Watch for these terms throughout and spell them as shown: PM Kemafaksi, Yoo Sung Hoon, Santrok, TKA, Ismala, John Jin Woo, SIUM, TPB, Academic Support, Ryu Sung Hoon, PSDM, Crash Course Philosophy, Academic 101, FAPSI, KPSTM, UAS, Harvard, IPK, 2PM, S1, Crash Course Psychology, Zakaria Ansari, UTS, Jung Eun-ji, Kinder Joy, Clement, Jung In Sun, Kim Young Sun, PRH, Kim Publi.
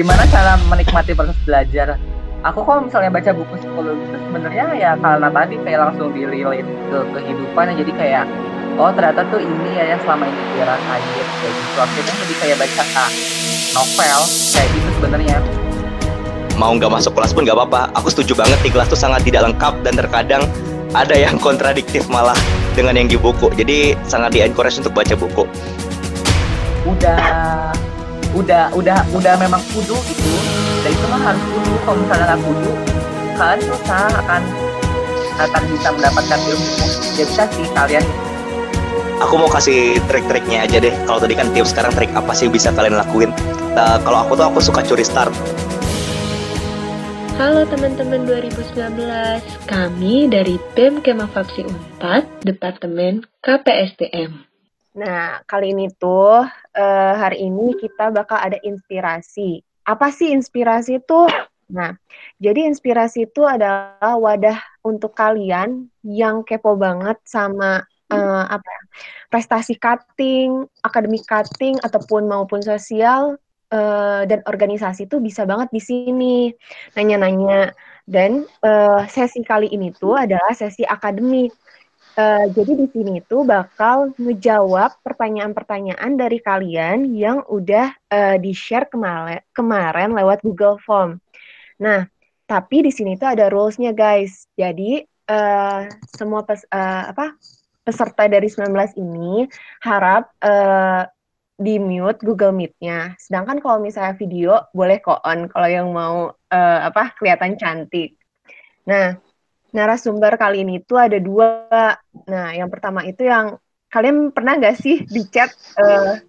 Gimana cara menikmati proses belajar? Aku kalau misalnya baca buku psikologi itu sebenarnya ya karena tadi kayak langsung di-relate ke kehidupannya, jadi kayak oh ternyata tuh ini ya yang selama ini dirasain kayak gitu. Akhirnya jadi kayak baca novel kayak gitu sebenarnya. Mau nggak masuk kelas pun nggak apa-apa. Aku setuju banget di kelas tuh sangat tidak lengkap dan terkadang ada yang kontradiktif malah dengan yang di buku. Jadi sangat di-encourage untuk baca buku. Udah memang kudu gitu, dan itu mah harus kudu. Kalau misalnya nggak kudu, kalian susah akan bisa mendapatkan ilmu. Jadi bisa sih kalian. Aku mau kasih trik-triknya aja deh. Kalau tadi kan tips, sekarang trik apa sih bisa kalian lakuin? Nah, kalau aku tuh aku suka curi start. Halo teman-teman 2019, kami dari PM Kemafaksi 4, Departemen KPSTM. Nah, kali ini tuh hari ini kita bakal ada inspirasi. Apa sih inspirasi itu? Nah, jadi inspirasi itu adalah wadah untuk kalian yang kepo banget sama prestasi cutting, akademik cutting, maupun sosial dan organisasi itu bisa banget di sini nanya-nanya. Dan sesi kali ini tuh adalah sesi akademik. Jadi di sini tuh bakal ngejawab pertanyaan-pertanyaan dari kalian yang udah di-share kemarin lewat Google Form. Nah, tapi di sini tuh ada rules-nya, guys. Jadi semua peserta dari 19 ini harap di-mute Google Meet-nya. Sedangkan kalau misalnya video boleh ko-on kalau yang mau kelihatan cantik. Nah, narasumber kali ini tuh ada dua. Nah, yang pertama itu yang kalian pernah nggak sih di chat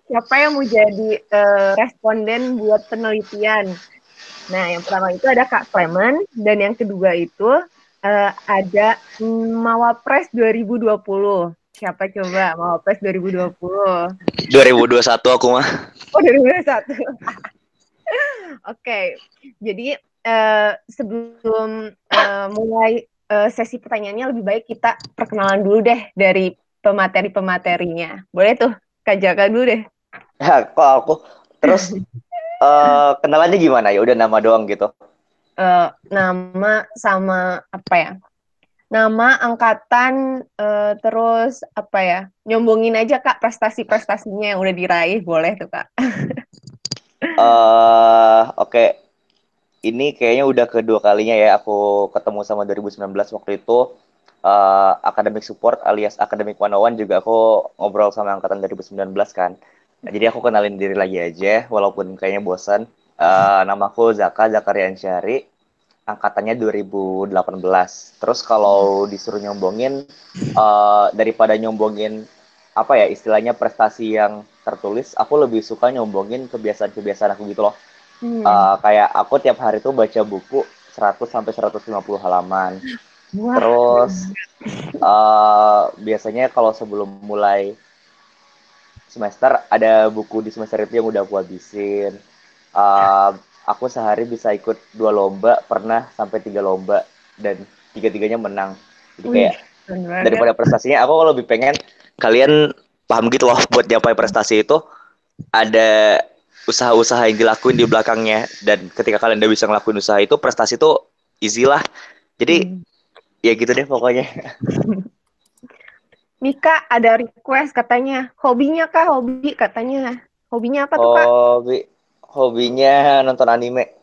siapa yang mau jadi responden buat penelitian? Nah, yang pertama itu ada Kak Clement dan yang kedua itu ada Mawapres 2020. Siapa coba Mawapres 2020? 2021 aku mah. Oh, 2021. Oke. Jadi sebelum mulai sesi pertanyaannya lebih baik kita perkenalan dulu deh dari pemateri-pematerinya. Boleh tuh, Kak Jaka dulu deh. Ya, kok aku. Terus kenalannya gimana ya? Udah nama doang gitu. Nama sama apa ya? Nama, angkatan, terus apa ya? Nyombongin aja Kak prestasi-prestasinya yang udah diraih, boleh tuh Kak. Oke. Ini kayaknya udah kedua kalinya ya aku ketemu sama 2019. Waktu itu Academic Support alias Academic 101 juga aku ngobrol sama angkatan 2019 kan. Nah, jadi aku kenalin diri lagi aja walaupun kayaknya bosan. Namaku Zakaria Ansari, angkatannya 2018. Terus kalau disuruh nyombongin, daripada nyombongin apa ya istilahnya prestasi yang tertulis, aku lebih suka nyombongin kebiasaan-kebiasaan aku gitu loh. Kayak aku tiap hari tuh baca buku 100-150 halaman. Wow. Terus biasanya kalau sebelum mulai semester ada buku di semester itu yang udah aku habisin. Aku sehari bisa ikut 2 lomba, pernah sampai 3 lomba dan 3-3-nya menang. Jadi kayak daripada prestasinya aku lebih pengen kalian paham gitu loh, buat nyapai prestasi itu ada usaha-usaha yang dilakuin di belakangnya, dan ketika kalian udah bisa ngelakuin usaha itu, prestasi itu easy lah. Jadi ya gitu deh pokoknya. Mika ada request katanya, hobinya Kak, hobinya apa tuh Kak? Hobinya nonton anime.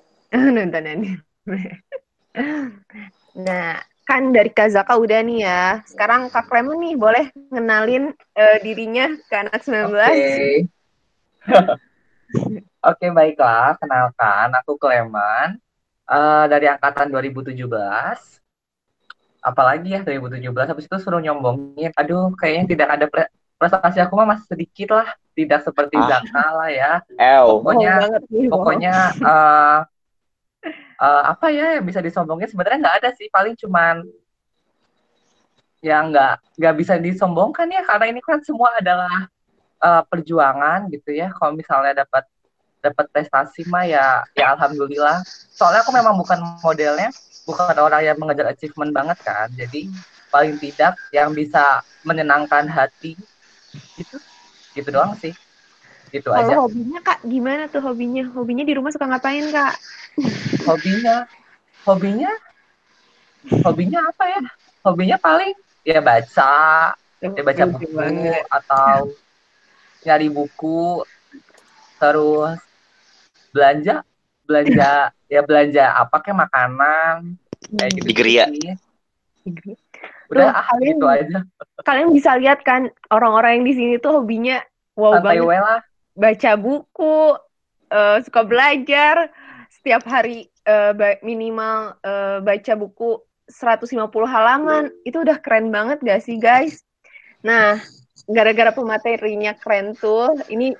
Nah, kan dari Kak Zaka udah nih ya. Sekarang Kak Clement nih boleh ngenalin dirinya ke anak 19. Okay. Oke, baiklah, kenalkan aku Clement dari angkatan 2017. Apalagi ya 2017, habis itu suruh nyombongin. Aduh, kayaknya tidak ada prestasi aku mah masih sedikit lah, tidak seperti Zaka lah ya. Pokoknya apa ya yang bisa disombongin sebenarnya nggak ada sih, paling cuman ya nggak bisa disombongkan ya karena ini kan semua adalah perjuangan gitu ya. Kalau misalnya dapat prestasi mah ya alhamdulillah. Soalnya aku memang bukan orang yang mengejar achievement banget kan. Jadi paling tidak yang bisa menyenangkan hati gitu doang sih. Gitu aja. Kalau hobinya Kak, gimana tuh hobinya? Hobinya di rumah suka ngapain Kak? Hobinya apa ya? Hobinya paling ya baca buku banget. Atau nyari buku, terus belanja ya belanja apa kayak makanan kayak gitu. Di Geria. Udah gitu aja. Kalian bisa lihat kan orang-orang yang di sini tuh hobinya wow banget. Baca buku, suka belajar setiap hari minimal baca buku 150 halaman. Itu udah keren banget gak sih guys? Nah, gara-gara pematerinya keren tuh, ini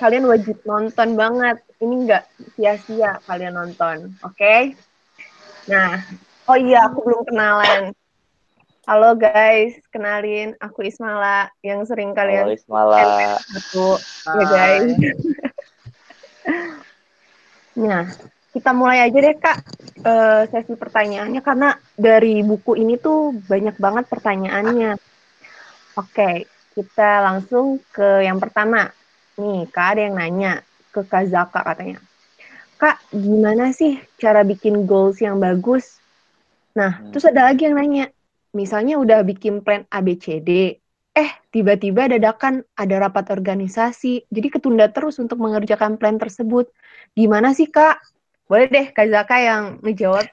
kalian wajib nonton banget. Ini nggak sia-sia kalian nonton, oke? Okay? Nah, oh iya aku belum kenalan. Halo guys, kenalin aku Ismala yang sering kalian. Halo Ismala. Aku, ya guys. Nah, kita mulai aja deh Kak sesi pertanyaannya karena dari buku ini tuh banyak banget pertanyaannya. Oke. Okay. Kita langsung ke yang pertama. Nih, Kak ada yang nanya ke Kak Zaka katanya. Kak, gimana sih cara bikin goals yang bagus? Nah, terus ada lagi yang nanya. Misalnya udah bikin plan ABCD, tiba-tiba dadakan ada rapat organisasi, jadi ketunda terus untuk mengerjakan plan tersebut. Gimana sih, Kak? Boleh deh Kak Zaka yang ngejawab.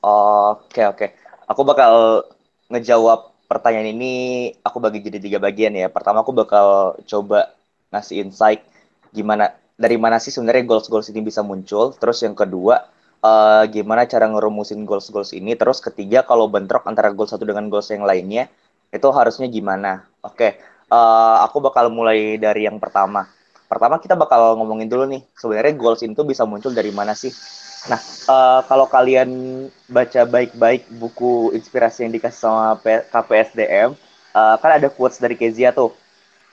Oke. Aku bakal ngejawab pertanyaan ini aku bagi jadi 3 bagian ya. Pertama aku bakal coba ngasih insight gimana dari mana sih sebenarnya goals-goals ini bisa muncul. Terus yang kedua gimana cara ngerumusin goals-goals ini. Terus ketiga kalau bentrok antara goals satu dengan goals yang lainnya itu harusnya gimana. Oke, aku bakal mulai dari yang pertama. Pertama kita bakal ngomongin dulu nih sebenarnya goals itu bisa muncul dari mana sih. Nah, kalau kalian baca baik-baik buku inspirasi yang dikasih sama KPSTM, kan ada quotes dari Kezia tuh,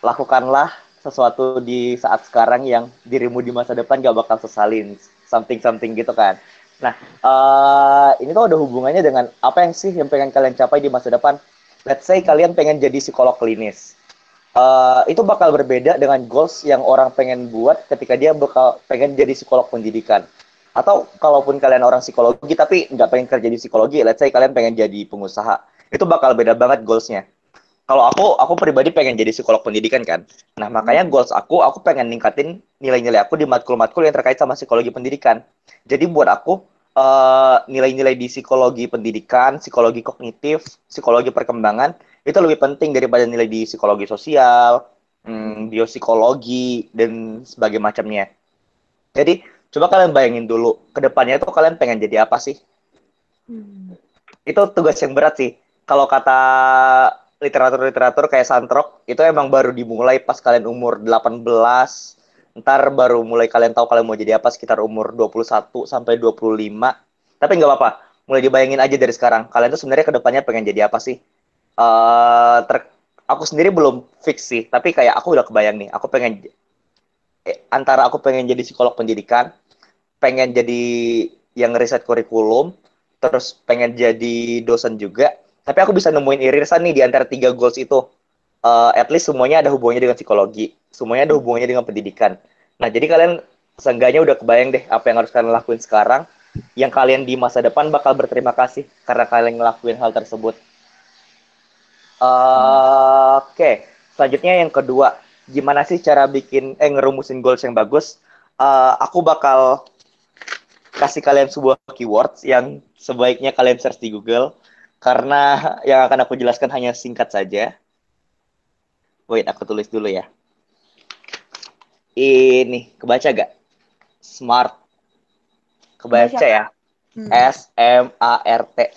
lakukanlah sesuatu di saat sekarang yang dirimu di masa depan gak bakal sesalin, something-something gitu kan. Nah, ini tuh ada hubungannya dengan apa yang sih yang pengen kalian capai di masa depan. Let's say kalian pengen jadi psikolog klinis. Itu bakal berbeda dengan goals yang orang pengen buat ketika dia bakal pengen jadi psikolog pendidikan. Atau kalaupun kalian orang psikologi tapi nggak pengen kerja di psikologi, let's say kalian pengen jadi pengusaha, itu bakal beda banget goalsnya. Kalau aku pribadi pengen jadi psikolog pendidikan kan. Nah, makanya goals aku pengen ningkatin nilai-nilai aku di matkul-matkul yang terkait sama psikologi pendidikan. Jadi buat aku nilai-nilai di psikologi pendidikan, psikologi kognitif, psikologi perkembangan itu lebih penting daripada nilai di psikologi sosial, biopsikologi dan sebagainya macamnya. Jadi coba kalian bayangin dulu, ke depannya tuh kalian pengen jadi apa sih? Itu tugas yang berat sih. Kalau kata literatur kayak Santrok, itu emang baru dimulai pas kalian umur 18, ntar baru mulai kalian tahu kalian mau jadi apa sekitar umur 21 sampai 25. Tapi nggak apa-apa, mulai dibayangin aja dari sekarang. Kalian tuh sebenarnya ke depannya pengen jadi apa sih? Aku sendiri belum fix sih, tapi kayak aku udah kebayang nih, aku pengen... antara aku pengen jadi psikolog pendidikan, pengen jadi yang riset kurikulum, terus pengen jadi dosen juga. Tapi aku bisa nemuin irisan nih di antara 3 goals itu. At least semuanya ada hubungannya dengan psikologi, semuanya ada hubungannya dengan pendidikan. Nah, jadi kalian seenggaknya udah kebayang deh apa yang harus kalian lakuin sekarang, yang kalian di masa depan bakal berterima kasih karena kalian ngelakuin hal tersebut. Oke. Selanjutnya yang kedua, gimana sih cara bikin ngerumusin goals yang bagus? Aku bakal kasih kalian sebuah keywords yang sebaiknya kalian search di Google karena yang akan aku jelaskan hanya singkat saja. Wait, aku tulis dulu ya. Ini kebaca gak? SMART. Kebaca ya? SMART.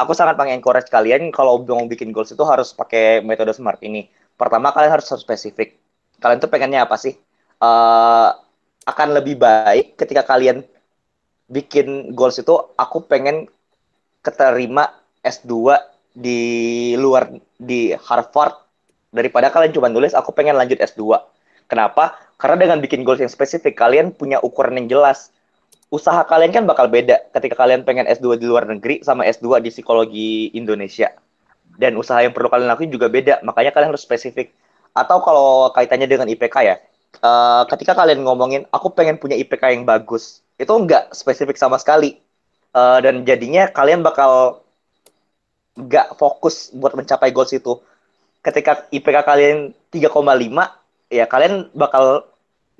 Aku sangat mengencourage kalian kalau mau bikin goals itu harus pakai metode SMART ini. Pertama, kalian harus spesifik. Kalian tuh pengennya apa sih? Akan lebih baik ketika kalian bikin goals itu, aku pengen keterima S2 di Harvard, daripada kalian cuma nulis, aku pengen lanjut S2. Kenapa? Karena dengan bikin goals yang spesifik, kalian punya ukuran yang jelas. Usaha kalian kan bakal beda ketika kalian pengen S2 di luar negeri sama S2 di psikologi Indonesia. Dan usaha yang perlu kalian lakuin juga beda, makanya kalian harus spesifik. Atau kalau kaitannya dengan IPK ya, ketika kalian ngomongin, aku pengen punya IPK yang bagus, itu nggak spesifik sama sekali. Dan jadinya kalian bakal nggak fokus buat mencapai goals itu. Ketika IPK kalian 3,5, ya kalian bakal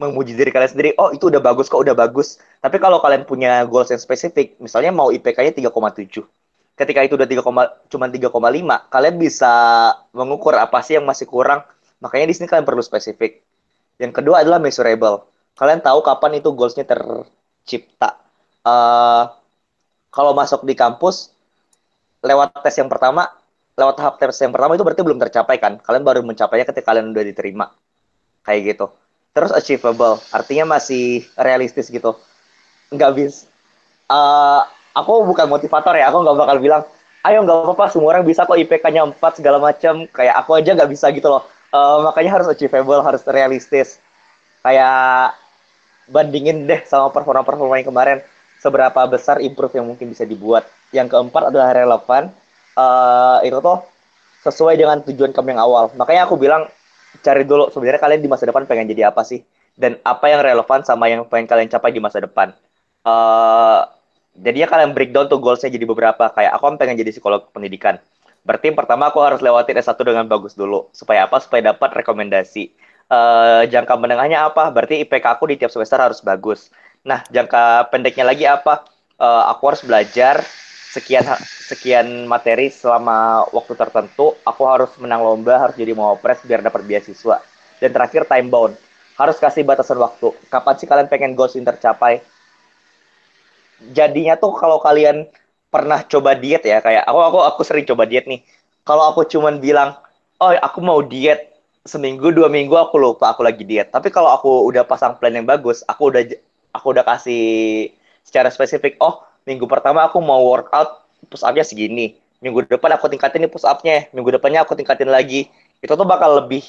memuji diri kalian sendiri, oh itu udah bagus kok, udah bagus. Tapi kalau kalian punya goals yang spesifik, misalnya mau IPK-nya 3,7. Ketika itu udah cuma 3,5, kalian bisa mengukur apa sih yang masih kurang. Makanya di sini kalian perlu spesifik. Yang kedua adalah measurable. Kalian tahu kapan itu goals-nya tercipta. Kalau masuk di kampus, lewat tes yang pertama, lewat tahap tes yang pertama itu berarti belum tercapai kan? Kalian baru mencapainya ketika kalian udah diterima. Kayak gitu. Terus achievable, artinya masih realistis gitu. Nggak bisa. Aku bukan motivator ya, aku nggak bakal bilang, ayo nggak apa-apa, semua orang bisa kok IPK-nya 4, segala macam. Kayak aku aja nggak bisa gitu loh. Makanya harus achievable, harus realistis. Kayak bandingin deh sama performa-performa yang kemarin, seberapa besar improve yang mungkin bisa dibuat. Yang keempat adalah relevan. Itu tuh sesuai dengan tujuan kamu yang awal. Makanya aku bilang, cari dulu sebenarnya kalian di masa depan pengen jadi apa sih, dan apa yang relevan sama yang pengen kalian capai di masa depan. Jadinya kalian breakdown tuh goals-nya jadi beberapa. Kayak aku pengen jadi psikolog pendidikan, berarti pertama aku harus lewatin S1 dengan bagus dulu. Supaya apa? Supaya dapat rekomendasi. Jangka menengahnya apa? Berarti IPK aku di tiap semester harus bagus. Nah, jangka pendeknya lagi apa? Aku harus belajar sekian materi selama waktu tertentu. Aku harus menang lomba, harus jadi Mawapres biar dapat beasiswa. Dan terakhir, time bound. Harus kasih batasan waktu. Kapan sih kalian pengen goals ini tercapai? Jadinya tuh kalau kalian pernah coba diet ya, kayak aku sering coba diet nih. Kalau aku cuman bilang, oh aku mau diet seminggu 2 minggu, aku lupa aku lagi diet. Tapi kalau aku udah pasang plan yang bagus, aku udah kasih secara spesifik, oh minggu pertama aku mau workout push up-nya segini, minggu depan aku tingkatin nih push up-nya, minggu depannya aku tingkatin lagi. Itu tuh bakal lebih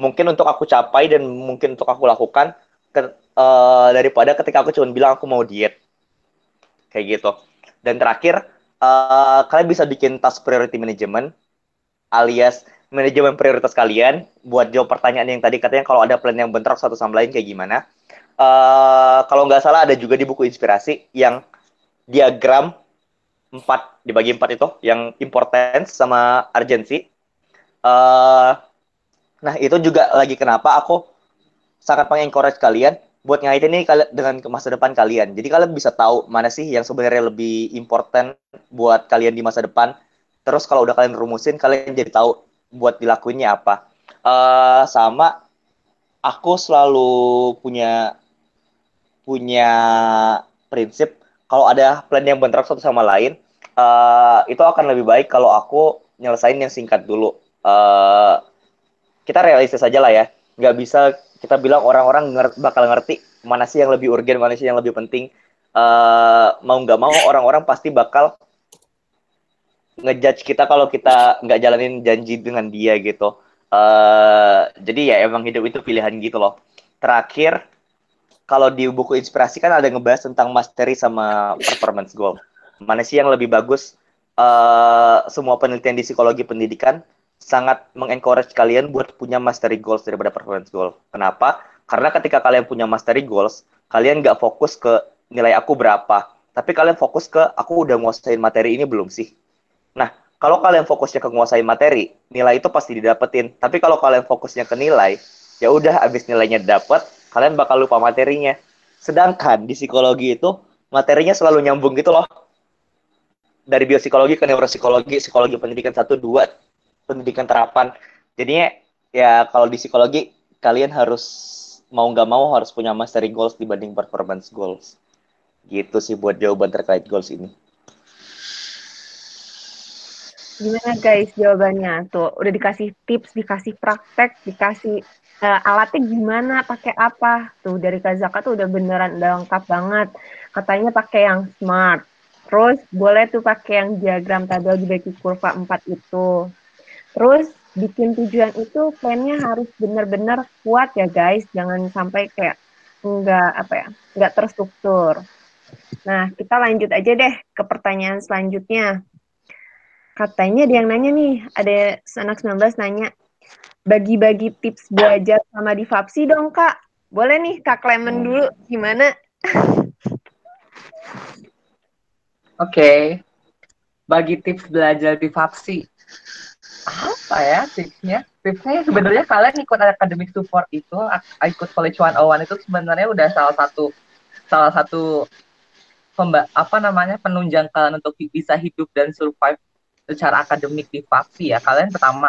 mungkin untuk aku capai dan mungkin untuk aku lakukan daripada ketika aku cuman bilang aku mau diet kayak gitu. Dan terakhir, kalian bisa bikin task priority management, alias manajemen prioritas kalian, buat jawab pertanyaan yang tadi katanya kalau ada plan yang bentrok satu sama lain kayak gimana. Kalau nggak salah ada juga di buku inspirasi yang diagram 4, dibagi 4 itu, yang importance sama urgency. Nah, itu juga lagi kenapa aku sangat mengencourage kalian buat ngaitin ini dengan masa depan kalian. Jadi kalian bisa tahu mana sih yang sebenarnya lebih important buat kalian di masa depan. Terus kalau udah kalian rumusin, kalian jadi tahu buat dilakuinnya apa. Sama, aku selalu punya prinsip, kalau ada plan yang bentrok satu sama lain, itu akan lebih baik kalau aku nyelesain yang singkat dulu. Kita realistis aja lah ya. Nggak bisa kita bilang orang-orang bakal ngerti mana sih yang lebih urgen, mana sih yang lebih penting. Mau nggak mau, orang-orang pasti bakal ngejudge kita kalau kita nggak jalanin janji dengan dia gitu. Jadi ya emang hidup itu pilihan gitu loh. Terakhir, kalau di buku inspirasi kan ada ngebahas tentang mastery sama performance goal. Mana sih yang lebih bagus? Semua penelitian di psikologi pendidikan sangat mengencourage kalian buat punya mastery goals daripada performance goal. Kenapa? Karena ketika kalian punya mastery goals, kalian nggak fokus ke nilai aku berapa, tapi kalian fokus ke aku udah nguasain materi ini belum sih. Nah, kalau kalian fokusnya ke nguasain materi, nilai itu pasti didapetin. Tapi kalau kalian fokusnya ke nilai, ya udah abis nilainya dapet, kalian bakal lupa materinya. Sedangkan di psikologi itu materinya selalu nyambung gitu loh. Dari biopsikologi ke neuropsikologi, psikologi pendidikan 1, 2. Pendidikan terapan. Jadinya ya kalau di psikologi kalian harus mau nggak mau harus punya mastery goals dibanding performance goals. Gitu sih buat jawaban terkait goals ini. Gimana guys jawabannya tuh? Udah dikasih tips, dikasih praktek, dikasih alatnya gimana, pakai apa tuh dari Kak Zaka tuh udah beneran udah lengkap banget. Katanya pakai yang smart. Terus boleh tuh pakai yang diagram tabel dibagi kurva 4 itu. Terus bikin tujuan itu plannya harus benar-benar kuat ya guys, jangan sampai kayak nggak terstruktur. Nah kita lanjut aja deh ke pertanyaan selanjutnya. Katanya dia yang nanya nih, ada anak 19 nanya, bagi-bagi tips belajar sama di FAPSI dong, Kak. Boleh nih Kak Clement dulu, gimana? Oke. Bagi tips belajar di FAPSI. Apa ya tipsnya? Tipsnya sebenarnya kalian ikut Academic Support itu, ikut College 101 itu sebenarnya udah salah satu penunjang kalian untuk bisa hidup dan survive secara akademik di FAPSI ya. Kalian pertama,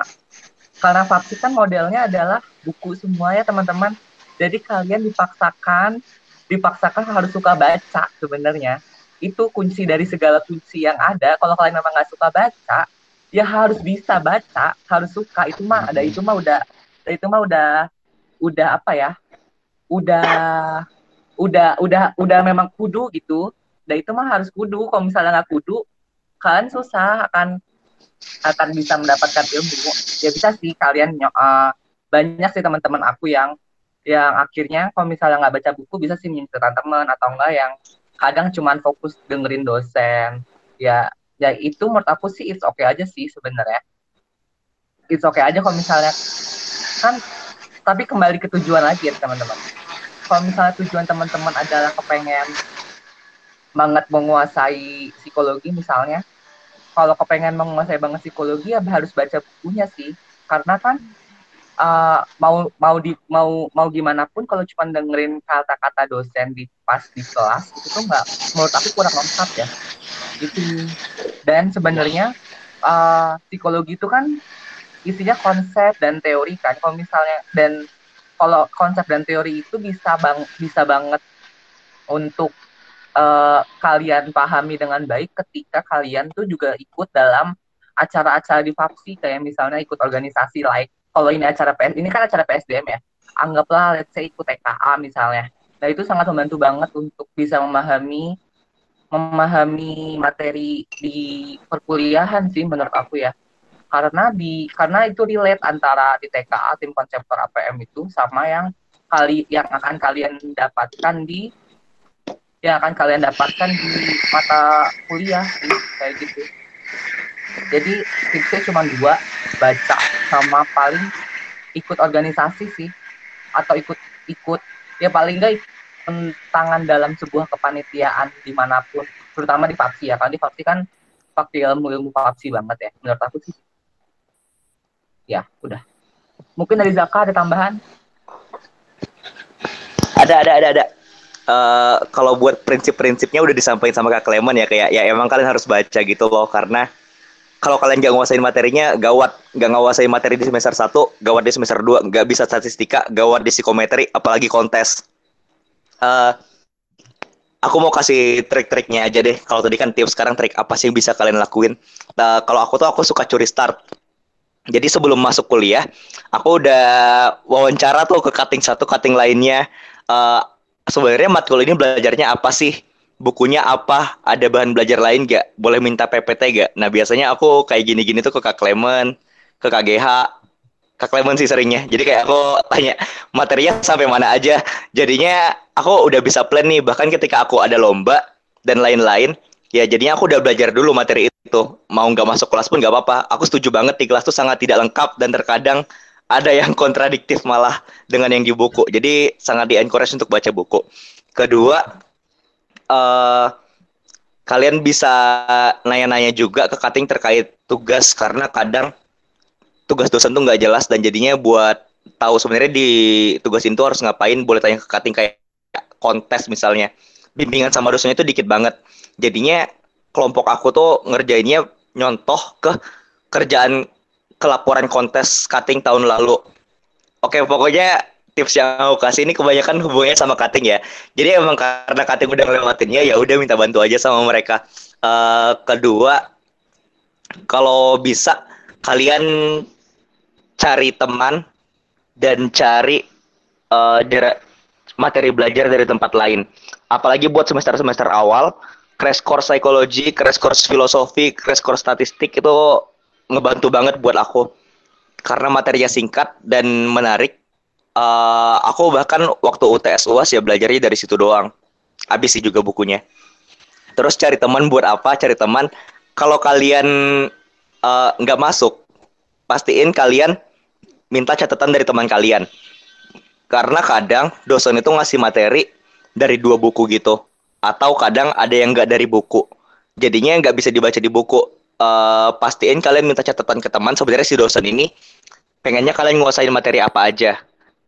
karena FAPSI kan modelnya adalah buku semua ya teman-teman. Jadi kalian dipaksakan harus suka baca sebenarnya. Itu kunci dari segala kunci yang ada. Kalau kalian memang nggak suka baca, ya harus bisa baca, harus suka. Itu mah udah memang kudu gitu. Dan itu mah harus kudu. Kalau misalnya nggak kudu, kalian susah akan bisa mendapatkan ilmu. Ya bisa sih kalian banyak sih teman-teman aku yang akhirnya kalau misalnya nggak baca buku bisa sih minta teman atau enggak yang kadang cuman fokus dengerin dosen. Ya itu menurut aku sih it's okay aja sih sebenarnya. It's okay aja kalau misalnya kan, tapi kembali ke tujuan lagi ya teman-teman. Kalau misalnya tujuan teman-teman adalah kepengen banget menguasai psikologi misalnya, kalau kepengen menguasai banget psikologi ya harus baca bukunya sih, karena kan mau gimana pun kalau cuma dengerin kata-kata dosen di kelas itu tuh nggak, menurut aku kurang lengkap ya gitu. Dan sebenarnya psikologi itu kan isinya konsep dan teori kan, kalau misalnya dan kalau konsep dan teori itu bisa banget untuk kalian pahami dengan baik ketika kalian tuh juga ikut dalam acara-acara di FAPSI, kayak misalnya ikut organisasi like kalau ini acara PSDM ya, anggaplah let's say ikut TKA misalnya. Nah itu sangat membantu banget untuk bisa memahami materi di perkuliahan sih menurut aku ya. Karena itu relate antara di TKA tim konseptor APM itu sama yang akan kalian dapatkan di mata kuliah sih, kayak gitu. Jadi tipsnya cuma 2, baca sama paling ikut organisasi sih, atau ikut ya paling nggak tangan dalam sebuah kepanitiaan dimanapun, terutama di FAPSI ya. Karena di FAPSI kan fakti ilmu FAPSI banget ya menurut aku sih. Ya, udah. Mungkin dari Zaka ada tambahan? Ada. Kalau buat prinsip-prinsipnya udah disampaikan sama Kak Clement ya, kayak ya emang kalian harus baca gitu loh, karena kalau kalian gak nguasain materinya, gawat. Gak nguasain materi di semester 1, gawat di semester 2, gak bisa statistika, gawat di psikometri, apalagi kontes. Aku mau kasih trik-triknya aja deh. Kalau tadi kan tips, sekarang trik apa sih yang bisa kalian lakuin? Kalau aku suka curi start. Jadi sebelum masuk kuliah, aku udah wawancara tuh ke cutting 1, cutting lainnya. Sebenarnya matkul ini belajarnya apa sih? Bukunya apa? Ada bahan belajar lain gak? Boleh minta PPT gak? Nah biasanya aku kayak gini-gini tuh ke Kak Clement, ke KGH. Kak Clement sih seringnya. Jadi kayak aku tanya, materinya sampai mana aja? Jadinya aku udah bisa plan nih, bahkan ketika aku ada lomba dan lain-lain. Ya jadinya aku udah belajar dulu materi itu, mau nggak masuk kelas pun nggak apa-apa. Aku setuju banget di kelas tuh sangat tidak lengkap dan terkadang ada yang kontradiktif malah dengan yang di buku. Jadi sangat di-encourage untuk baca buku. Kedua, kalian bisa nanya-nanya juga ke cutting terkait tugas, karena kadang tugas dosen tuh nggak jelas dan jadinya buat tahu sebenarnya di tugas itu harus ngapain, boleh tanya ke cutting. Kayak kontes misalnya, bimbingan sama dosennya itu dikit banget. Jadinya kelompok aku tuh ngerjainnya nyontoh ke laporan kontes cutting tahun lalu. Oke, pokoknya tips yang aku kasih ini kebanyakan hubungannya sama cutting ya. Jadi emang karena cutting udah ngelewatinnya, ya udah minta bantu aja sama mereka. Kedua, kalau bisa kalian cari teman dan cari materi belajar dari tempat lain. Apalagi buat semester-semester awal, Crash Course Psychology, Crash Course Philosophy, Crash Course Statistics itu ngebantu banget buat aku. Karena materinya singkat dan menarik. Aku bahkan waktu UTS UAS ya belajarnya dari situ doang. Habis sih juga bukunya. Terus cari teman buat apa? Cari teman. Kalau kalian nggak masuk, pastiin kalian minta catatan dari teman kalian. Karena kadang dosen itu ngasih materi dari dua buku gitu. Atau kadang ada yang nggak dari buku. Jadinya nggak bisa dibaca di buku. Pastiin kalian minta catatan ke teman. Sebenarnya si dosen ini pengennya kalian nguasain materi apa aja.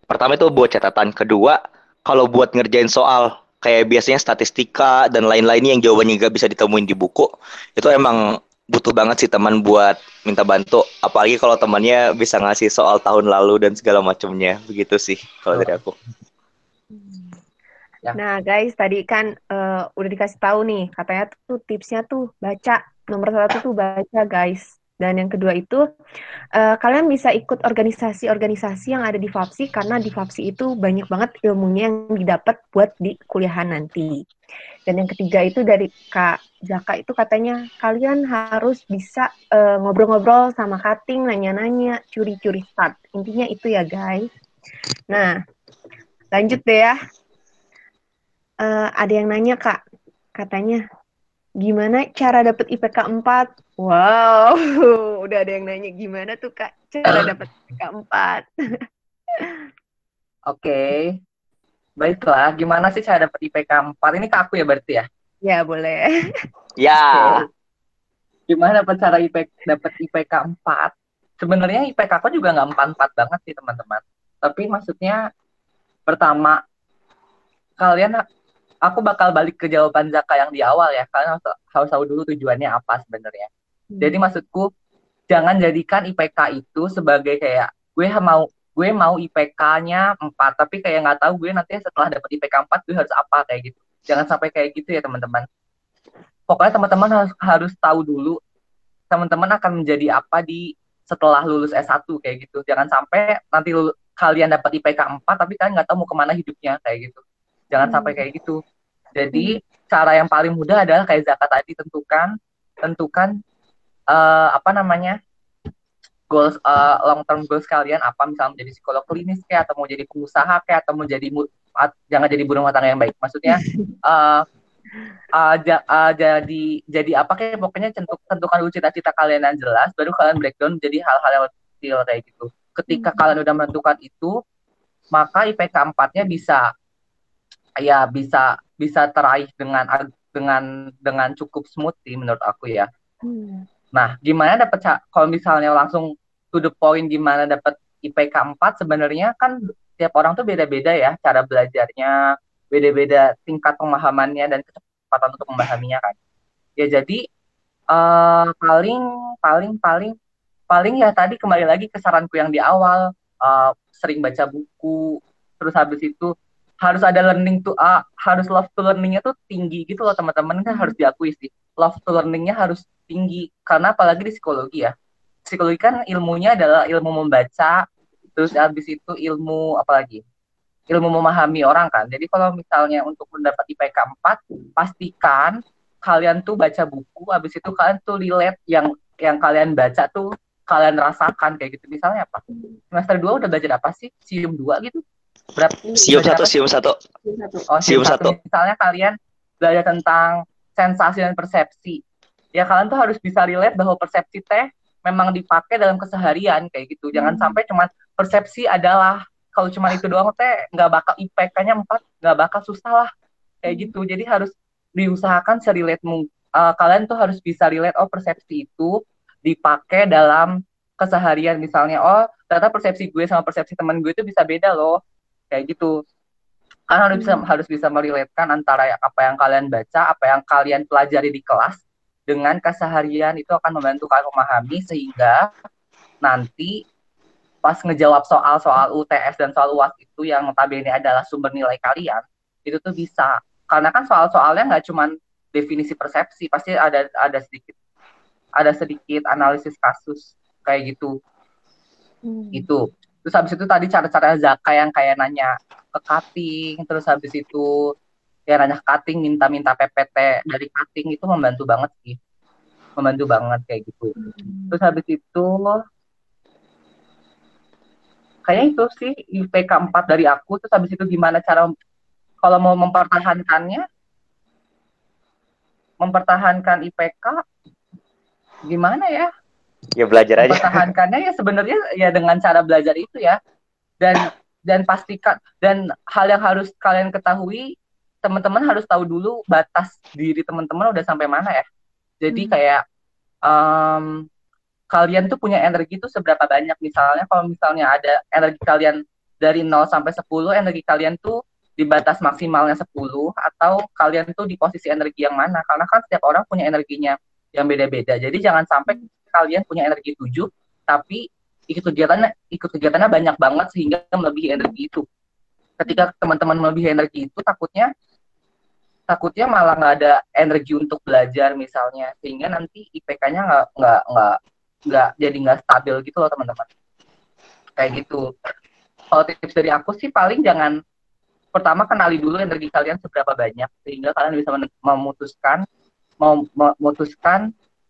Pertama itu buat catatan. Kedua, kalau buat ngerjain soal, kayak biasanya statistika dan lain-lain yang jawabannya nggak bisa ditemuin di buku, itu emang butuh banget sih teman buat minta bantu. Apalagi kalau temannya bisa ngasih soal tahun lalu dan segala macamnya. Begitu sih kalau dari aku. Nah guys, tadi kan udah dikasih tahu nih, katanya tuh tipsnya tuh baca. Nomor satu tuh baca guys. Dan yang kedua itu, kalian bisa ikut organisasi-organisasi yang ada di FAPSI, karena di FAPSI itu banyak banget ilmunya yang didapat buat di kuliahan nanti. Dan yang ketiga itu dari Kak Zaka itu katanya, kalian harus bisa ngobrol-ngobrol sama cutting, nanya-nanya, curi-curi start. Intinya itu ya guys. Nah, lanjut deh ya. Ada yang nanya Kak, katanya, gimana cara dapat IPK 4? Wow, udah ada yang nanya gimana tuh Kak cara dapat IPK 4. Oke. Baiklah, gimana sih cara dapat IPK 4? Ini ke aku ya berarti ya? Ya, boleh. Ya. Okay. Gimana dapat cara dapat IPK 4? Sebenarnya IPK aku juga nggak 4-4 banget sih, teman-teman. Tapi maksudnya pertama aku bakal balik ke jawaban Zaka yang di awal ya. Kalian harus tahu dulu tujuannya apa sebenarnya. Jadi maksudku, jangan jadikan IPK itu sebagai kayak, gue mau IPK-nya 4, tapi kayak nggak tahu gue nanti setelah dapat IPK 4, gue harus apa, kayak gitu. Jangan sampai kayak gitu ya, teman-teman. Pokoknya teman-teman harus tahu dulu, teman-teman akan menjadi apa di setelah lulus S1, kayak gitu. Jangan sampai nanti kalian dapat IPK 4, tapi kalian nggak tahu mau kemana hidupnya, kayak gitu. Jangan sampai kayak gitu. Jadi, cara yang paling mudah adalah kayak Zaka tadi, tentukan, goals, long term goals kalian apa, misalnya menjadi psikolog klinis kayak, atau mau jadi pengusaha kayak, atau mau jadi jangan jadi buruh rumah tangga yang baik, maksudnya jadi apa kayak, pokoknya tentukan dulu cita-cita kalian yang jelas, baru kalian breakdown jadi hal-hal yang kecil kayak gitu. Ketika kalian udah menentukan itu, maka IPK 4-nya bisa teraih dengan cukup smooth sih menurut aku ya. Nah, gimana dapat, kalau misalnya langsung to the point gimana dapat IPK 4, sebenarnya kan tiap orang tuh beda-beda ya cara belajarnya, beda-beda tingkat pemahamannya dan kecepatan untuk memahaminya kan. Ya jadi paling ya tadi kembali lagi ke saranku yang di awal, sering baca buku, terus habis itu harus ada learning to harus love to learning-nya tuh tinggi gitu loh teman-teman, kan harus diakui sih. Love to learning-nya harus tinggi, karena apalagi di psikologi ya. Psikologi kan ilmunya adalah ilmu membaca, terus habis itu ilmu apalagi? Ilmu memahami orang kan. Jadi kalau misalnya untuk mendapat IPK 4, pastikan kalian tuh baca buku, habis itu kalian tuh relate yang kalian baca tuh kalian rasakan kayak gitu. Misalnya apa? Semester 2 udah belajar apa sih? Sium 2 gitu. Sium satu. Misalnya kalian belajar tentang sensasi dan persepsi, ya kalian tuh harus bisa relate bahwa persepsi teh memang dipakai dalam keseharian kayak gitu. Jangan sampai cuma persepsi adalah kalau cuma itu doang teh nggak bakal IPK-nya 4, nggak bakal susah lah kayak gitu. Jadi harus diusahakan serelate kalian tuh harus bisa relate, oh persepsi itu dipakai dalam keseharian, misalnya oh ternyata persepsi gue sama persepsi teman gue itu bisa beda loh. Kayak gitu. Kan harus bisa meriletkan antara apa yang kalian baca, apa yang kalian pelajari di kelas dengan keseharian, itu akan membantu kalian memahami sehingga nanti pas ngejawab soal-soal UTS dan soal UAS itu yang notabene adalah sumber nilai kalian, itu tuh bisa. Karena kan soal-soalnya nggak cuma definisi persepsi, pasti ada sedikit analisis kasus kayak gitu. Gitu. Terus habis itu tadi cara-cara Zaka yang kayak nanya ke cutting, terus habis itu ya nanya cutting, minta PPT dari cutting, itu membantu banget sih. Membantu banget kayak gitu. Terus habis itu kayaknya itu sih IPK 4 dari aku. Terus habis itu gimana cara kalau mau mempertahankan IPK gimana ya? ya belajar aja. Pertahankannya ya sebenarnya ya dengan cara belajar itu ya. Dan pastikan, dan hal yang harus kalian ketahui, teman-teman harus tahu dulu batas diri teman-teman udah sampai mana ya. Jadi kayak kalian tuh punya energi tuh seberapa banyak. Misalnya kalau misalnya ada energi kalian dari 0 sampai 10, energi kalian tuh di batas maksimalnya 10, atau kalian tuh di posisi energi yang mana, karena kan setiap orang punya energinya yang beda-beda. Jadi jangan sampai kalian punya energi 7, tapi ikut kegiatannya banyak banget sehingga melebihi energi itu. Ketika teman-teman melebihi energi itu, takutnya malah nggak ada energi untuk belajar misalnya, sehingga nanti IPK-nya nggak jadi nggak stabil gitu loh teman-teman. Kayak gitu. Kalau tips dari aku sih paling jangan, pertama kenali dulu energi kalian seberapa banyak sehingga kalian bisa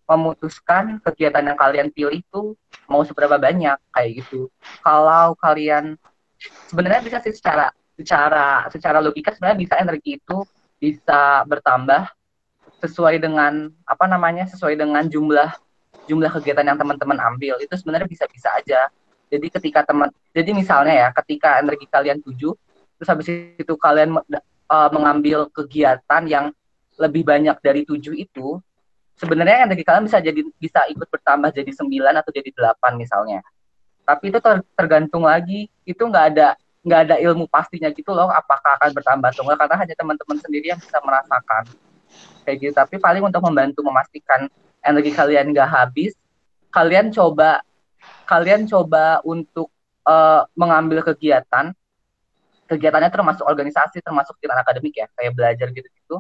memutuskan kegiatan yang kalian pilih itu mau seberapa banyak kayak gitu. Kalau kalian sebenarnya bisa sih secara logika sebenarnya bisa energi itu bisa bertambah sesuai dengan sesuai dengan jumlah kegiatan yang teman-teman ambil. Itu sebenarnya bisa-bisa aja. Jadi ketika energi kalian 7, terus habis itu kalian mengambil kegiatan yang lebih banyak dari 7 itu, sebenarnya energi kalian bisa ikut bertambah jadi 9 atau jadi 8 misalnya. Tapi itu tergantung lagi, itu nggak ada ilmu pastinya gitu loh, apakah akan bertambah atau enggak, karena hanya teman-teman sendiri yang bisa merasakan kayak gitu. Tapi paling untuk membantu memastikan energi kalian nggak habis, kalian coba untuk mengambil kegiatannya termasuk organisasi, termasuk kegiatan akademik ya, kayak belajar gitu-gitu.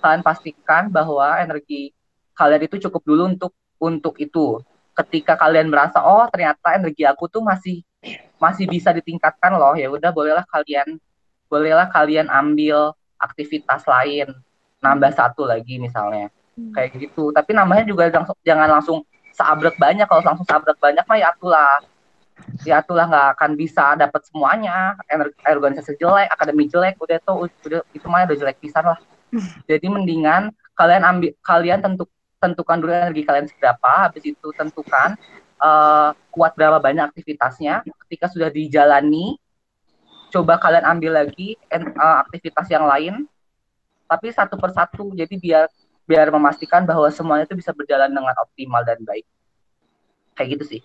Kalian pastikan bahwa energi kalian itu cukup dulu untuk itu. Ketika kalian merasa, oh ternyata energi aku tuh masih bisa ditingkatkan loh, ya udah bolehlah kalian ambil aktivitas lain, nambah satu lagi misalnya, kayak gitu. Tapi nambahnya juga jangan langsung seabrek banyak. Kalau langsung seabrek banyak mah ya itulah nggak akan bisa dapat semuanya. Organisasi jelek, akademi jelek, udah itu mah udah jelek pisan lah. Jadi mendingan kalian tentukan dulu energi kalian seberapa, habis itu tentukan kuat berapa banyak aktivitasnya. Ketika sudah dijalani, coba kalian ambil lagi aktivitas yang lain, tapi satu persatu. Jadi biar memastikan bahwa semuanya itu bisa berjalan dengan optimal dan baik. Kayak gitu sih.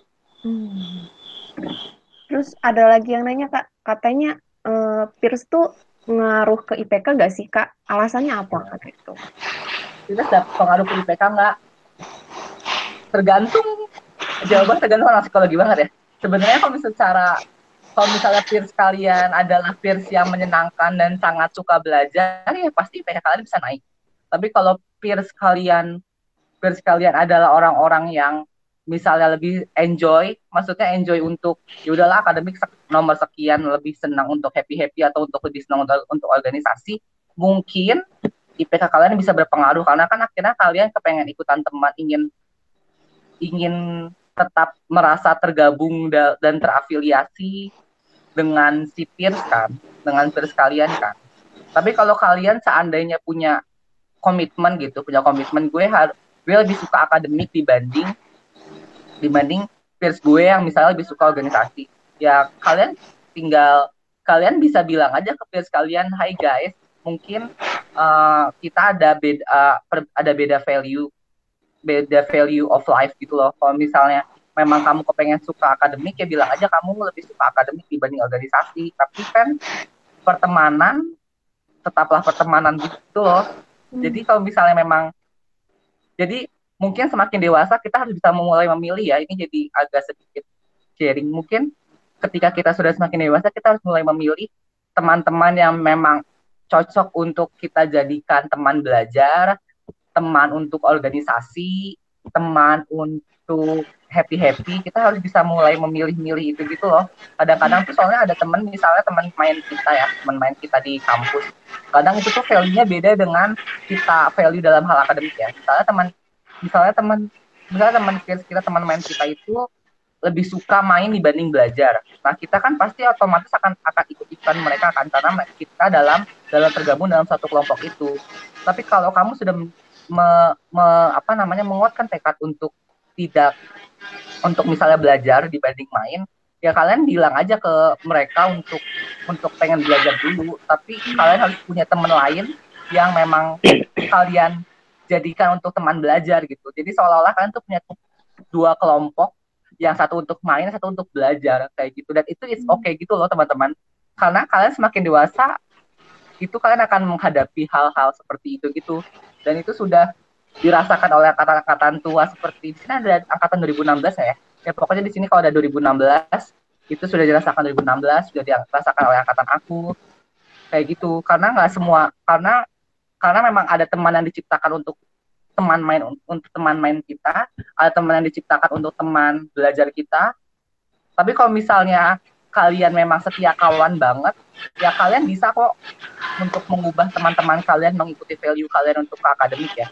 Terus ada lagi yang nanya, Kak. Katanya Pirs tuh ngaruh ke IPK nggak sih, Kak? Alasannya apa? Kak, gitu. Pirs dapat pengaruh ke IPK nggak? Tergantung. Jawaban tergantung orang psikologi banget ya. Sebenarnya kalau misalnya Pirs kalian adalah Pirs yang menyenangkan dan sangat suka belajar, ya pasti IPK kalian bisa naik. Tapi kalau peers kalian adalah orang-orang yang misalnya lebih enjoy, maksudnya enjoy untuk ya udahlah akademik nomor sekian, lebih senang untuk happy-happy atau untuk lebih senang untuk organisasi, mungkin IPK kalian bisa berpengaruh, karena kan akhirnya kalian kepengen ikutan teman, ingin tetap merasa tergabung dan terafiliasi dengan si peers kan, dengan peers kalian kan. Tapi kalau kalian seandainya punya komitmen gue lebih suka akademik dibanding peers gue yang misalnya lebih suka organisasi, ya kalian bisa bilang aja ke peers kalian, "Hai guys, mungkin kita ada beda value of life gitu loh. Kalau misalnya memang kamu kepengen suka akademik, ya bilang aja kamu lebih suka akademik dibanding organisasi, tapi kan pertemanan tetaplah pertemanan gitu loh." Jadi kalau misalnya memang, jadi mungkin semakin dewasa kita harus bisa mulai memilih ya. Ini jadi agak sedikit sharing. Mungkin ketika kita sudah semakin dewasa, kita harus mulai memilih teman-teman yang memang cocok untuk kita jadikan teman belajar, teman untuk organisasi, teman untuk happy-happy. Kita harus bisa mulai memilih-milih itu gitu loh. Kadang-kadang tuh soalnya ada teman, misalnya teman main kita di kampus, kadang itu tuh value-nya beda dengan kita value dalam hal akademik ya. Misalnya teman kita, teman main kita itu lebih suka main dibanding belajar. Nah, kita kan pasti otomatis akan ikut-ikutan mereka kan, karena kita dalam tergabung dalam satu kelompok itu. Tapi kalau kamu sudah menguatkan tekad untuk tidak untuk misalnya belajar dibanding main, ya kalian bilang aja ke mereka untuk pengen belajar dulu, tapi kalian harus punya teman lain yang memang kalian jadikan untuk teman belajar gitu. Jadi seolah-olah kalian tuh punya dua kelompok, yang satu untuk main, satu untuk belajar kayak gitu. Dan itu it's okay gitu loh teman-teman, karena kalian semakin dewasa itu kalian akan menghadapi hal-hal seperti itu gitu. Dan itu sudah dirasakan oleh angkatan-angkatan tua seperti di sini ada angkatan 2016 ya. Ya pokoknya di sini kalau ada 2016 itu sudah dirasakan 2016, sudah dirasakan oleh angkatan aku kayak gitu. Karena nggak semua, karena memang ada teman yang diciptakan untuk teman main, untuk teman main kita, ada teman yang diciptakan untuk teman belajar kita. Tapi kalau misalnya kalian memang setia kawan banget, ya kalian bisa kok untuk mengubah teman-teman kalian mengikuti value kalian untuk ke akademik ya.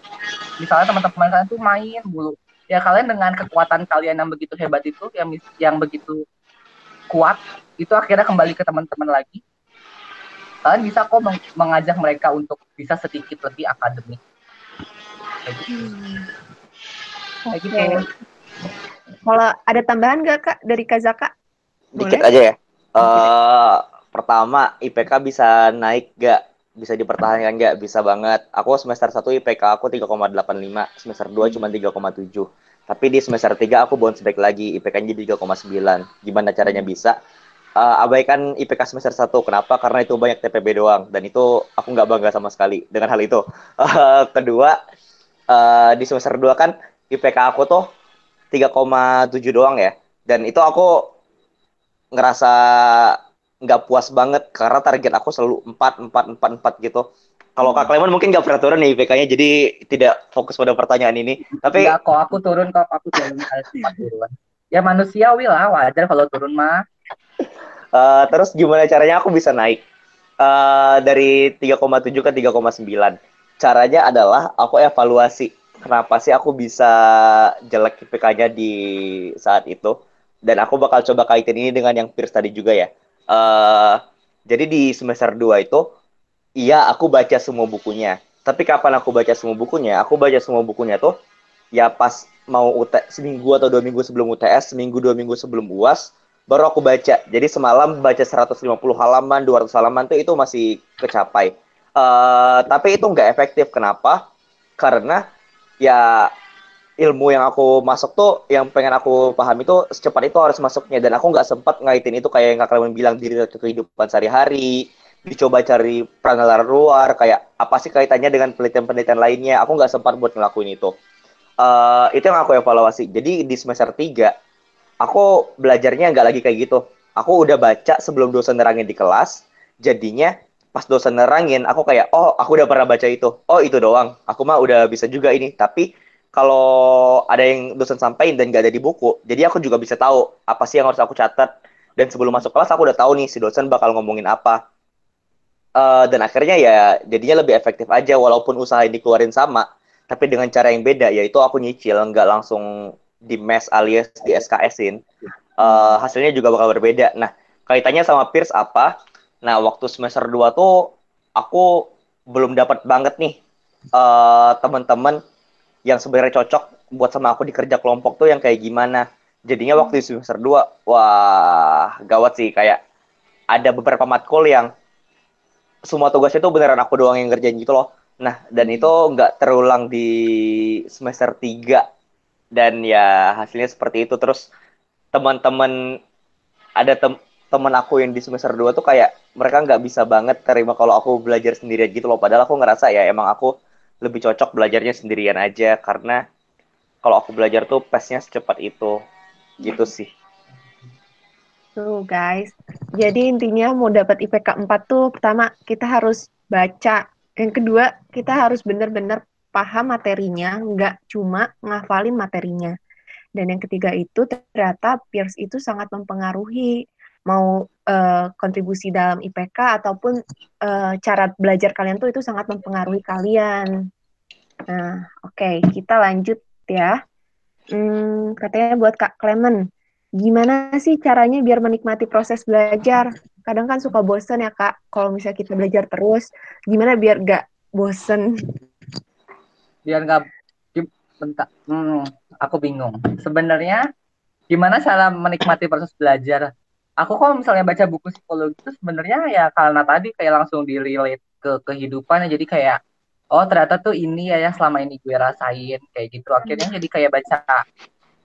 Misalnya teman-teman kalian tuh main mulu, ya kalian dengan kekuatan kalian yang begitu hebat itu, yang begitu kuat, itu akhirnya kembali ke teman-teman lagi. Kalian bisa kok mengajak mereka untuk bisa sedikit lebih akademik. Kayak gitu. Kayak gitu. Kalau ada tambahan nggak Kak dari Kak Zaka? Dikit aja ya. Pertama, IPK bisa naik gak? Bisa dipertahankan gak? Bisa banget. Aku semester 1 IPK aku 3,85. Semester 2 cuma 3,7. Tapi di semester 3 aku bounce back lagi. IPK-nya 3,9. Gimana caranya bisa? Abaikan IPK semester 1. Kenapa? Karena itu banyak TPB doang. Dan itu aku gak bangga sama sekali dengan hal itu. Kedua, di semester 2 kan IPK aku tuh 3,7 doang ya. Dan itu aku ngerasa nggak puas banget karena target aku selalu 4 gitu. Kalau Kak Clement mungkin nggak pernah turun nih IPK-nya, jadi tidak fokus pada pertanyaan ini. Tapi nggak kok, aku turun kok, aku turun. Ya manusiawi lah, wajar kalau turun mah. Terus gimana caranya aku bisa naik dari 3,7 ke 3,9? Caranya adalah aku evaluasi kenapa sih aku bisa jelek IPK-nya di saat itu. Dan aku bakal coba kaitin ini dengan yang Pierce tadi juga ya. Jadi di semester 2 itu, iya aku baca semua bukunya. Tapi kapan aku baca semua bukunya? Aku baca semua bukunya tuh, ya pas mau UTS, seminggu atau 2 minggu sebelum UTS, seminggu 2 minggu sebelum UAS, baru aku baca. Jadi semalam baca 150 halaman, 200 halaman tuh itu masih kecapai. Tapi itu nggak efektif. Kenapa? Karena ya ilmu yang aku masuk tuh, yang pengen aku pahami tuh secepat itu harus masuknya, dan aku nggak sempat ngaitin itu kayak yang Kak Clement bilang diri ke kehidupan sehari-hari, dicoba cari perantara luar, kayak apa sih kaitannya dengan penelitian-penelitian lainnya, aku nggak sempat buat ngelakuin itu. Itu yang aku evaluasi. Jadi di semester 3, aku belajarnya nggak lagi kayak gitu. Aku udah baca sebelum dosen nerangin di kelas, jadinya pas dosen nerangin, aku kayak, oh aku udah pernah baca itu, oh itu doang, aku mah udah bisa juga ini. Tapi kalau ada yang dosen sampaikan dan nggak ada di buku, jadi aku juga bisa tahu apa sih yang harus aku catat. Dan sebelum masuk kelas, aku udah tahu nih si dosen bakal ngomongin apa. Dan akhirnya ya jadinya lebih efektif aja, walaupun usaha yang dikeluarin sama, tapi dengan cara yang beda, yaitu aku nyicil, nggak langsung di mes alias di SKS-in. Hasilnya juga bakal berbeda. Nah, kaitannya sama Pierce apa? Nah, waktu semester 2 tuh, aku belum dapat banget nih teman-teman yang sebenarnya cocok buat sama aku di kerja kelompok tuh yang kayak gimana. Jadinya waktu semester 2, wah gawat sih, kayak ada beberapa matkul yang semua tugasnya tuh beneran aku doang yang ngerjain gitu loh. Nah, dan itu nggak terulang di semester 3. Dan ya hasilnya seperti itu. Terus teman-teman, ada teman aku yang di semester 2 tuh kayak mereka nggak bisa banget terima kalau aku belajar sendirian gitu loh. Padahal aku ngerasa ya emang aku lebih cocok belajarnya sendirian aja, karena kalau aku belajar tuh pace-nya secepat itu. Gitu sih. Tuh guys, jadi intinya mau dapat IPK 4 tuh, pertama kita harus baca, yang kedua kita harus benar-benar paham materinya, nggak cuma ngafalin materinya. Dan yang ketiga itu ternyata peers itu sangat mempengaruhi mau kontribusi dalam IPK ataupun cara belajar kalian tuh, itu sangat mempengaruhi kalian. Nah, oke, kita lanjut ya. Katanya buat Kak Clement, gimana sih caranya biar menikmati proses belajar? Kadang kan suka bosen ya Kak, kalau misalnya kita belajar terus, gimana biar nggak bosen? Biar nggak bentar, aku bingung. Sebenarnya gimana cara menikmati proses belajar? Aku kalau misalnya baca buku psikologi itu sebenarnya ya karena tadi kayak langsung di-relate ke kehidupan, jadi kayak oh ternyata tuh ini ya yang selama ini gue rasain kayak gitu. Akhirnya jadi kayak baca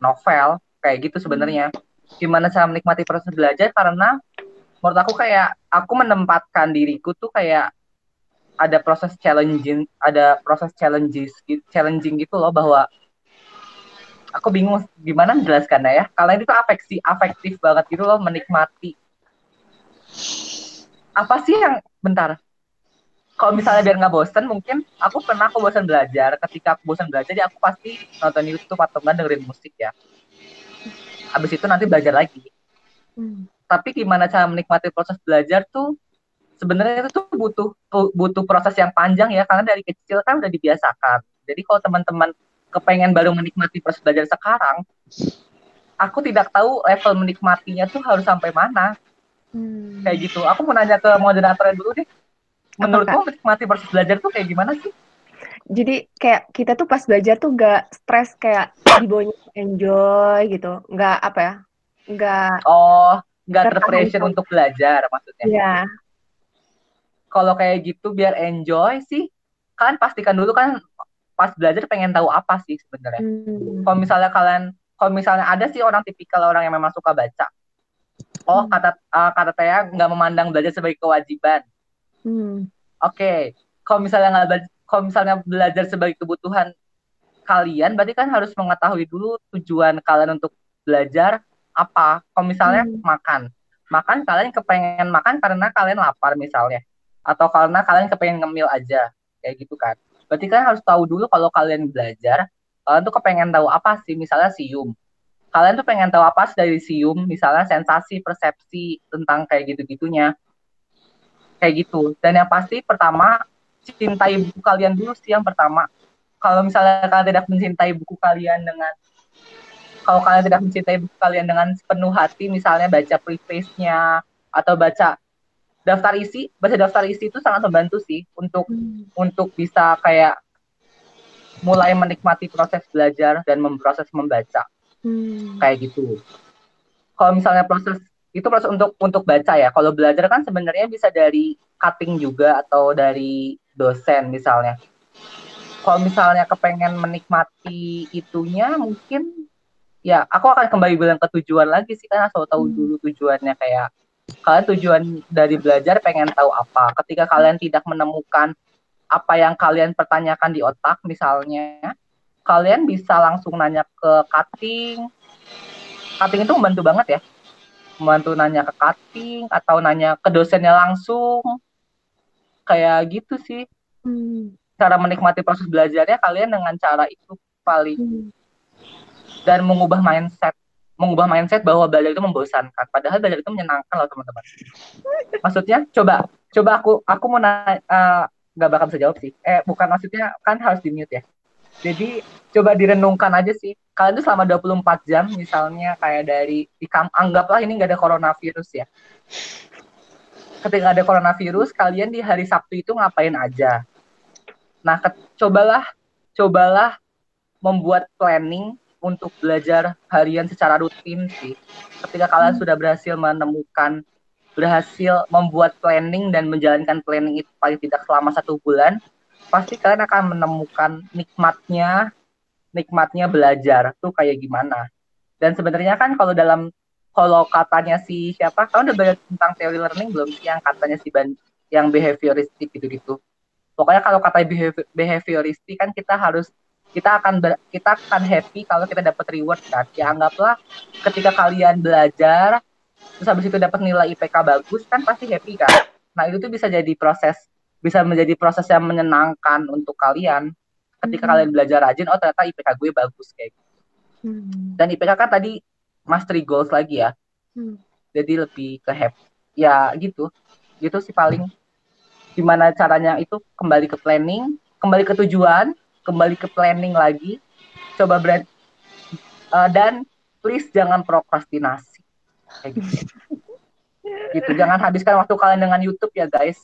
novel kayak gitu sebenarnya. Gimana cara menikmati proses belajar, karena menurut aku kayak aku menempatkan diriku tuh kayak ada proses challenging, ada proses challenging gitu loh, bahwa aku bingung gimana menjelaskannya ya. Kalau ini tuh afektif banget gitu loh, menikmati. Apa sih yang, bentar. Kalau misalnya biar nggak bosen, mungkin aku bosen belajar. Ketika aku bosen belajar, jadi aku pasti nonton YouTube atau nggak dengerin musik ya. Abis itu nanti belajar lagi. Tapi gimana cara menikmati proses belajar tuh, sebenarnya itu tuh butuh proses yang panjang ya, karena dari kecil kan udah dibiasakan. Jadi kalau teman-teman kepengen baru menikmati proses belajar sekarang, aku tidak tahu level menikmatinya tuh harus sampai mana. Kayak gitu. Aku mau nanya ke moderatornya dulu deh. Menurutmu menikmati proses belajar tuh kayak gimana sih? Jadi kayak kita tuh pas belajar tuh gak stres, kayak dibawanya enjoy gitu. Gak apa ya? Gak terpressure untuk belajar maksudnya. Iya. Kalau kayak gitu biar enjoy sih, kalian pastikan dulu kan pas belajar pengen tahu apa sih sebenarnya. Kalau misalnya ada sih orang tipikal orang yang memang suka baca. Oh kata Taya nggak memandang belajar sebagai kewajiban. Oke. Kalau misalnya belajar sebagai kebutuhan kalian, berarti kan harus mengetahui dulu tujuan kalian untuk belajar apa. Kalau misalnya makan kalian kepengen makan karena kalian lapar misalnya. Atau karena kalian kepengen ngemil aja, kayak gitu kan. Berarti kalian harus tahu dulu kalau kalian belajar, kalian tuh kepengen tahu apa sih, misalnya sium. Kalian tuh pengen tahu apa sih dari sium, misalnya sensasi, persepsi, tentang kayak gitu-gitunya. Kayak gitu. Dan yang pasti pertama, cintai buku kalian dulu sih yang pertama. Kalau misalnya kalian tidak mencintai buku kalian dengan, kalau kalian tidak mencintai buku kalian dengan sepenuh hati, misalnya baca preface-nya, atau baca daftar isi itu sangat membantu sih untuk bisa kayak mulai menikmati proses belajar dan memproses membaca kayak gitu. Kalau misalnya proses untuk baca ya. Kalau belajar kan sebenarnya bisa dari cutting juga atau dari dosen misalnya. Kalau misalnya kepengen menikmati itunya mungkin ya aku akan kembali bilang ke tujuan lagi sih, karena selalu tahu dulu tujuannya kayak. Kalian tujuan dari belajar pengen tahu apa. Ketika kalian tidak menemukan apa yang kalian pertanyakan di otak misalnya, kalian bisa langsung nanya ke cutting. Cutting itu membantu banget ya. Membantu nanya ke cutting atau nanya ke dosennya langsung. Kayak gitu sih. Cara menikmati proses belajarnya kalian dengan cara itu paling. Dan mengubah mindset bahwa belajar itu membosankan, padahal belajar itu menyenangkan loh teman-teman. Maksudnya coba aku mau nanya, nggak bakal bisa jawab sih. Bukan, maksudnya kan harus di mute ya. Jadi coba direnungkan aja sih. Kalian tuh selama 24 jam misalnya kayak anggaplah ini nggak ada coronavirus ya. Ketika ada coronavirus, kalian di hari Sabtu itu ngapain aja? Nah, cobalah membuat planning untuk belajar harian secara rutin sih. Ketika kalian sudah berhasil membuat planning dan menjalankan planning itu paling tidak selama 1 bulan, pasti kalian akan menemukan nikmatnya belajar tuh kayak gimana. Dan sebenarnya kan kalau katanya si siapa, kalian udah belajar tentang teori learning belum sih, yang katanya si yang behavioristik gitu-gitu. Pokoknya kalau kata behavioristik kan kita akan happy kalau kita dapat reward kan. Ya anggaplah ketika kalian belajar terus habis itu dapat nilai IPK bagus kan pasti happy kan. Nah, itu tuh bisa menjadi proses yang menyenangkan untuk kalian. Ketika kalian belajar rajin, oh ternyata IPK gue bagus kayak gitu. Dan IPK kan tadi mastery goals lagi ya. Jadi lebih ke happy. Ya gitu. Gitu sih paling. Gimana caranya itu kembali ke planning, kembali ke tujuan, kembali ke planning lagi, coba brand, dan please jangan prokrastinasi. Kayak gitu. Jangan habiskan waktu kalian dengan YouTube ya guys.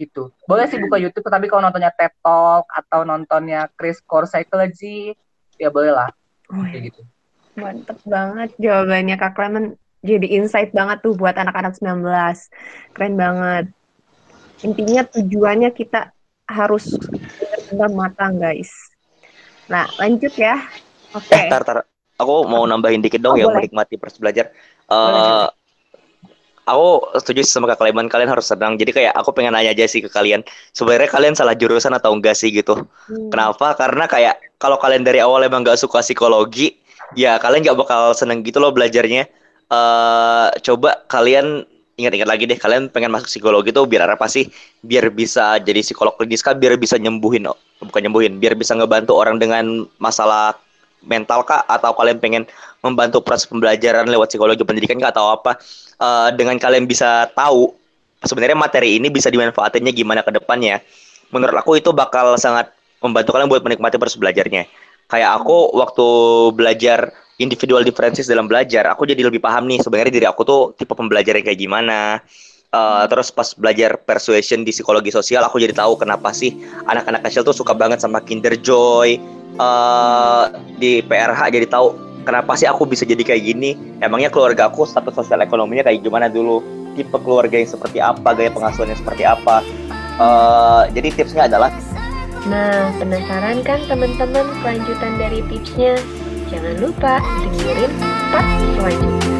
gitu. Boleh sih buka YouTube, tapi kalau nontonnya TED Talk atau nontonnya Crash Course Psychology, ya boleh lah. Kayak gitu. Mantep banget jawabannya Kak Clement. Jadi insight banget tuh buat anak-anak 19. Keren banget. Intinya tujuannya kita harus tetap matang, guys. Nah, lanjut ya. Oke. Okay. Tar. Aku mau nambahin dikit dong, ya, boleh. Menikmati proses belajar. Aku setuju sama Kak Clement, kalian harus senang. Jadi kayak aku pengen nanya aja sih ke kalian, sebenarnya kalian salah jurusan atau enggak sih gitu. Kenapa? Karena kayak kalau kalian dari awal emang gak suka psikologi, ya kalian gak bakal seneng gitu loh belajarnya. Coba kalian ingat-ingat lagi deh, kalian pengen masuk psikologi tuh biar apa sih? Biar bisa jadi psikolog klinis kah? Biar bisa biar bisa ngebantu orang dengan masalah mental kah? Atau kalian pengen membantu proses pembelajaran lewat psikologi pendidikan kah? Atau apa? Dengan kalian bisa tahu sebenarnya materi ini bisa dimanfaatinya gimana ke depannya, menurut aku itu bakal sangat membantu kalian buat menikmati proses belajarnya. Kayak aku waktu belajar individual differences dalam belajar, aku jadi lebih paham nih sebenarnya diri aku tuh tipe pembelajaran kayak gimana. Terus pas belajar persuasion di psikologi sosial, aku jadi tahu kenapa sih anak-anak kecil tuh suka banget sama Kinder Joy. Di PRH jadi tahu kenapa sih aku bisa jadi kayak gini. Emangnya keluarga aku status sosial ekonominya kayak gimana dulu, tipe keluarga yang seperti apa, gaya pengasuhannya seperti apa. Jadi tipsnya adalah. Nah, penasaran kan teman-teman kelanjutan dari tipsnya? Jangan lupa dengerin part selanjutnya.